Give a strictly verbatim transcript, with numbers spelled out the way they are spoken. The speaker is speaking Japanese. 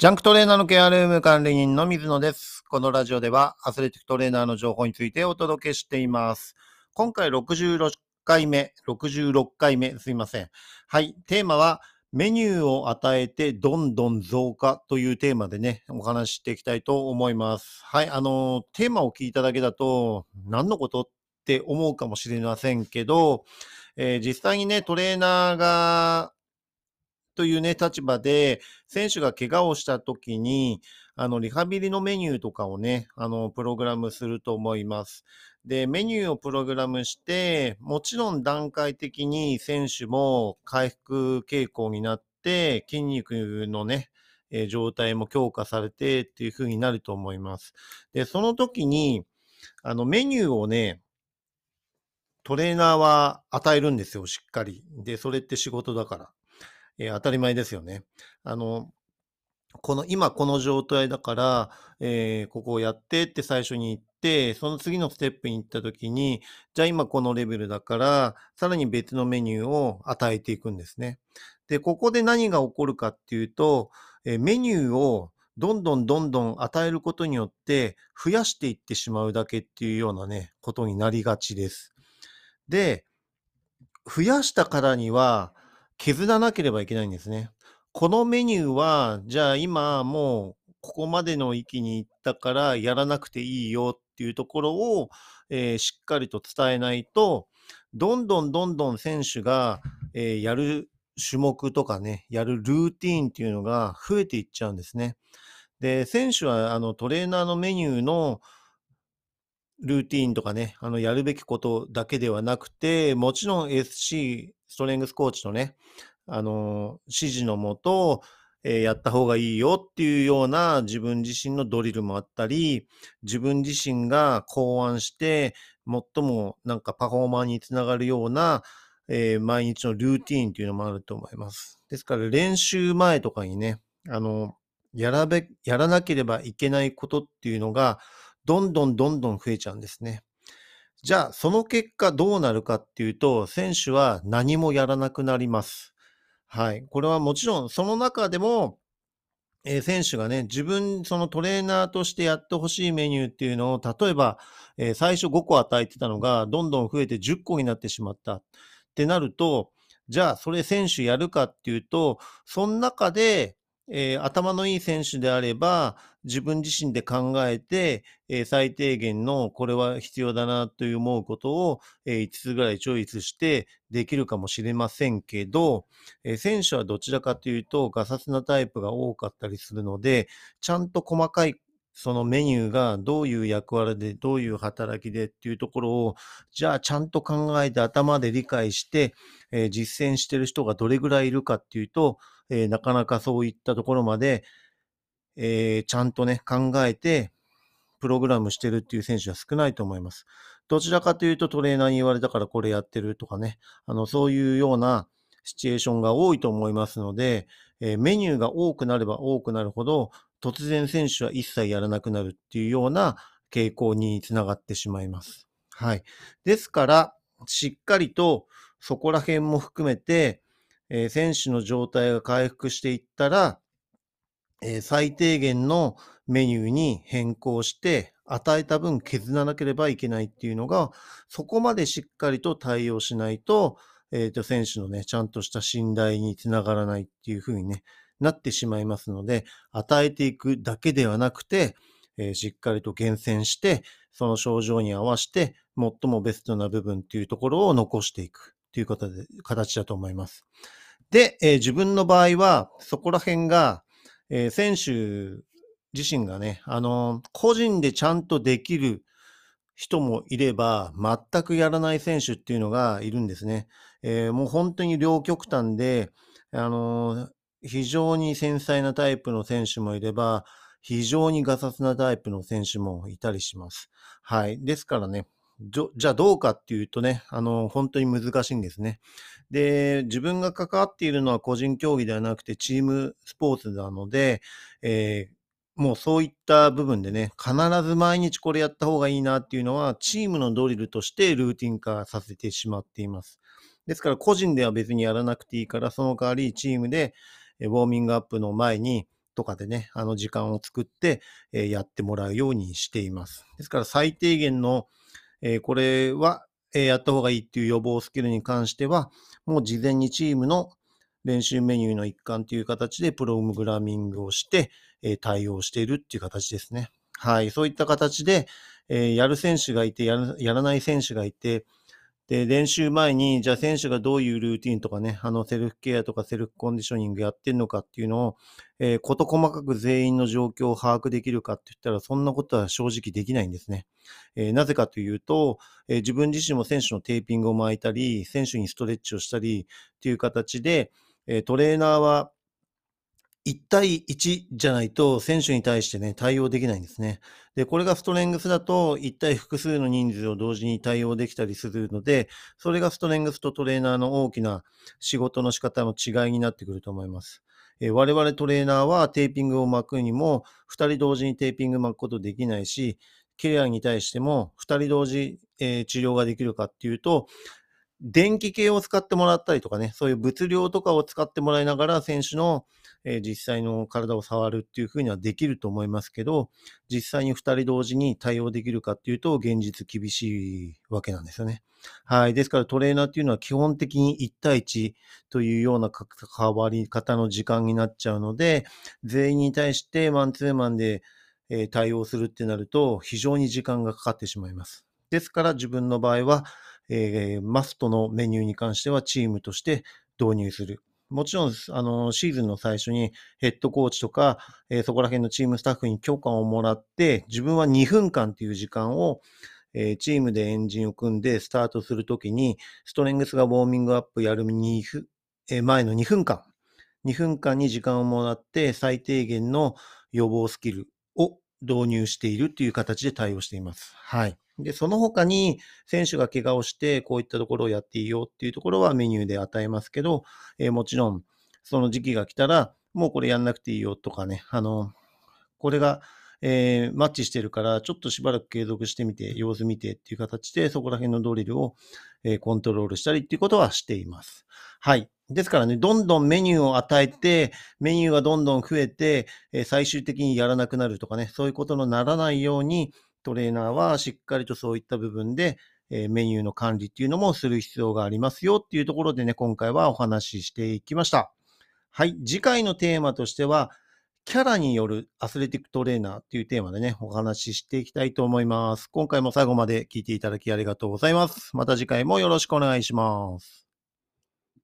ジャンクトレーナーのケアルーム管理人の水野です。このラジオではアスレティックトレーナーの情報についてお届けしています。今回ろくじゅうろっかいめ、ろくじゅうろっかいめすいません。はい、テーマはメニューを与えてどんどん増加というテーマでね、お話ししていきたいと思います。はい、あの、テーマを聞いただけだと何のことって思うかもしれませんけど、えー、実際にね、トレーナーがというね、立場で、選手が怪我をしたときに、あの、リハビリのメニューとかをね、あの、プログラムすると思います。で、メニューをプログラムして、もちろん段階的に選手も回復傾向になって、筋肉のね、えー、状態も強化されてっていう風になると思います。で、その時に、あの、メニューをね、トレーナーは与えるんですよ、しっかり。で、それって仕事だから。えー、当たり前ですよね。あの、この、今この状態だから、えー、ここをやってって最初に言って、その次のステップに行った時に、じゃあ今このレベルだから、さらに別のメニューを与えていくんですね。で、ここで何が起こるかっていうと、えー、メニューをどんどんどんどん与えることによって、増やしていってしまうだけっていうようなね、ことになりがちです。で、増やしたからには、削らなければいけないんですね。このメニューは、じゃあ今もうここまでの域に行ったからやらなくていいよっていうところを、えー、しっかりと伝えないと、どんどんどんどん選手が、えー、やる種目とかね、やるルーティーンっていうのが増えていっちゃうんですね。で、選手はあのトレーナーのメニューのルーティーンとかね、あの、やるべきことだけではなくて、もちろん エスシー、ストレングスコーチのね、あの、指示のもと、えー、やった方がいいよっていうような自分自身のドリルもあったり、自分自身が考案して、最もなんかパフォーマーにつながるような、えー、毎日のルーティーンっていうのもあると思います。ですから練習前とかにね、あの、やらべ、やらなければいけないことっていうのが、どんどんどんどん増えちゃうんですね。じゃあ、その結果どうなるかっていうと、選手は何もやらなくなります。はい。これはもちろん、その中でも、えー、選手がね、自分、そのトレーナーとしてやってほしいメニューっていうのを、例えば、えー、最初ごこ与えてたのが、どんどん増えてじゅっこになってしまったってなると、じゃあ、それ選手やるかっていうと、その中で、えー、頭のいい選手であれば自分自身で考えて、えー、最低限のこれは必要だなという思うことを、えー、いつつぐらいチョイスしてできるかもしれませんけど、えー、選手はどちらかというとガサツなタイプが多かったりするので、ちゃんと細かいそのメニューがどういう役割でどういう働きでっていうところを、じゃあちゃんと考えて頭で理解して、えー、実践してる人がどれぐらいいるかっていうと、えー、なかなかそういったところまで、えー、ちゃんとね、考えて、プログラムしてるっていう選手は少ないと思います。どちらかというとトレーナーに言われたからこれやってるとかね、あの、そういうようなシチュエーションが多いと思いますので、えー、メニューが多くなれば多くなるほど、突然選手は一切やらなくなるっていうような傾向につながってしまいます。はい。ですから、しっかりとそこら辺も含めて、えー、選手の状態が回復していったら、えー、最低限のメニューに変更して、与えた分削らなければいけないっていうのが、そこまでしっかりと対応しないと、えっと、選手のね、ちゃんとした信頼につながらないっていうふうにね、なってしまいますので、与えていくだけではなくて、えー、しっかりと厳選して、その症状に合わせて、最もベストな部分っていうところを残していく。ということで、形だと思います。で、えー、自分の場合は、そこら辺が、えー、選手自身がね、あのー、個人でちゃんとできる人もいれば、全くやらない選手っていうのがいるんですね。えー、もう本当に両極端で、あのー、非常に繊細なタイプの選手もいれば、非常にガサツなタイプの選手もいたりします。はい。ですからね、じゃあどうかっていうとね、あの、本当に難しいんですね。で、自分が関わっているのは個人競技ではなくてチームスポーツなので、えー、もうそういった部分でね、必ず毎日これやった方がいいなっていうのは、チームのドリルとしてルーティン化させてしまっています。ですから個人では別にやらなくていいから、その代わりチームでウォーミングアップの前に、とかでね、あの時間を作って、えー、やってもらうようにしています。ですから最低限の、えー、これは、えー、やった方がいいっていう予防スキルに関しては、もう事前にチームの練習メニューの一環という形でプログラミングをして、えー、対応しているっていう形ですね。はい。そういった形で、えー、やる選手がいてやる、やらない選手がいて、で、練習前に、じゃあ選手がどういうルーティンとかね、あの、セルフケアとかセルフコンディショニングやってるのかっていうのを、えー、こと細かく全員の状況を把握できるかって言ったら、そんなことは正直できないんですね。えー、なぜかというと、えー、自分自身も選手のテーピングを巻いたり、選手にストレッチをしたりっていう形で、えー、トレーナーは、いちたいいちじゃないと選手に対してね、対応できないんですね。で、これがストレングスだといち対複数の人数を同時に対応できたりするので、それがストレングスとトレーナーの大きな仕事の仕方の違いになってくると思います。え、我々トレーナーはテーピングを巻くにもふたり同時にテーピング巻くことできないし、ケアに対してもふたり同時、えー、治療ができるかっていうと、電気系を使ってもらったりとかね、そういう物量とかを使ってもらいながら選手の、えー、実際の体を触るっていうふうにはできると思いますけど、実際にふたり同時に対応できるかっていうと現実厳しいわけなんですよね。はい。ですからトレーナーっていうのは基本的にいちたいいちというような関わり方の時間になっちゃうので、全員に対してマンツーマンで、えー、対応するってなると非常に時間がかかってしまいます。ですから自分の場合は、えー、マストのメニューに関してはチームとして導入する。もちろん、あの、シーズンの最初にヘッドコーチとか、えー、そこら辺のチームスタッフに許可をもらって、自分はにふんかんという時間を、えー、チームで円陣を組んでスタートするときに、ストレングスがウォーミングアップやるにふ、えー、前のにふんかん、にふんかんに時間をもらって、最低限の予防スキルを導入しているという形で対応しています。はい。で、その他に選手が怪我をして、こういったところをやっていいよっていうところはメニューで与えますけど、えー、もちろん、その時期が来たら、もうこれやんなくていいよとかね、あの、これが、えー、マッチしてるから、ちょっとしばらく継続してみて、様子見てっていう形で、そこら辺のドリルを、えー、コントロールしたりっていうことはしています。はい。ですからね、どんどんメニューを与えて、メニューがどんどん増えて、えー、最終的にやらなくなるとかね、そういうことのならないように、トレーナーはしっかりとそういった部分でメニューの管理っていうのもする必要がありますよっていうところでね、今回はお話ししていきました。はい。次回のテーマとしては、キャラによるアスレティックトレーナーっていうテーマでね、お話ししていきたいと思います。今回も最後まで聞いていただきありがとうございます。また次回もよろしくお願いします。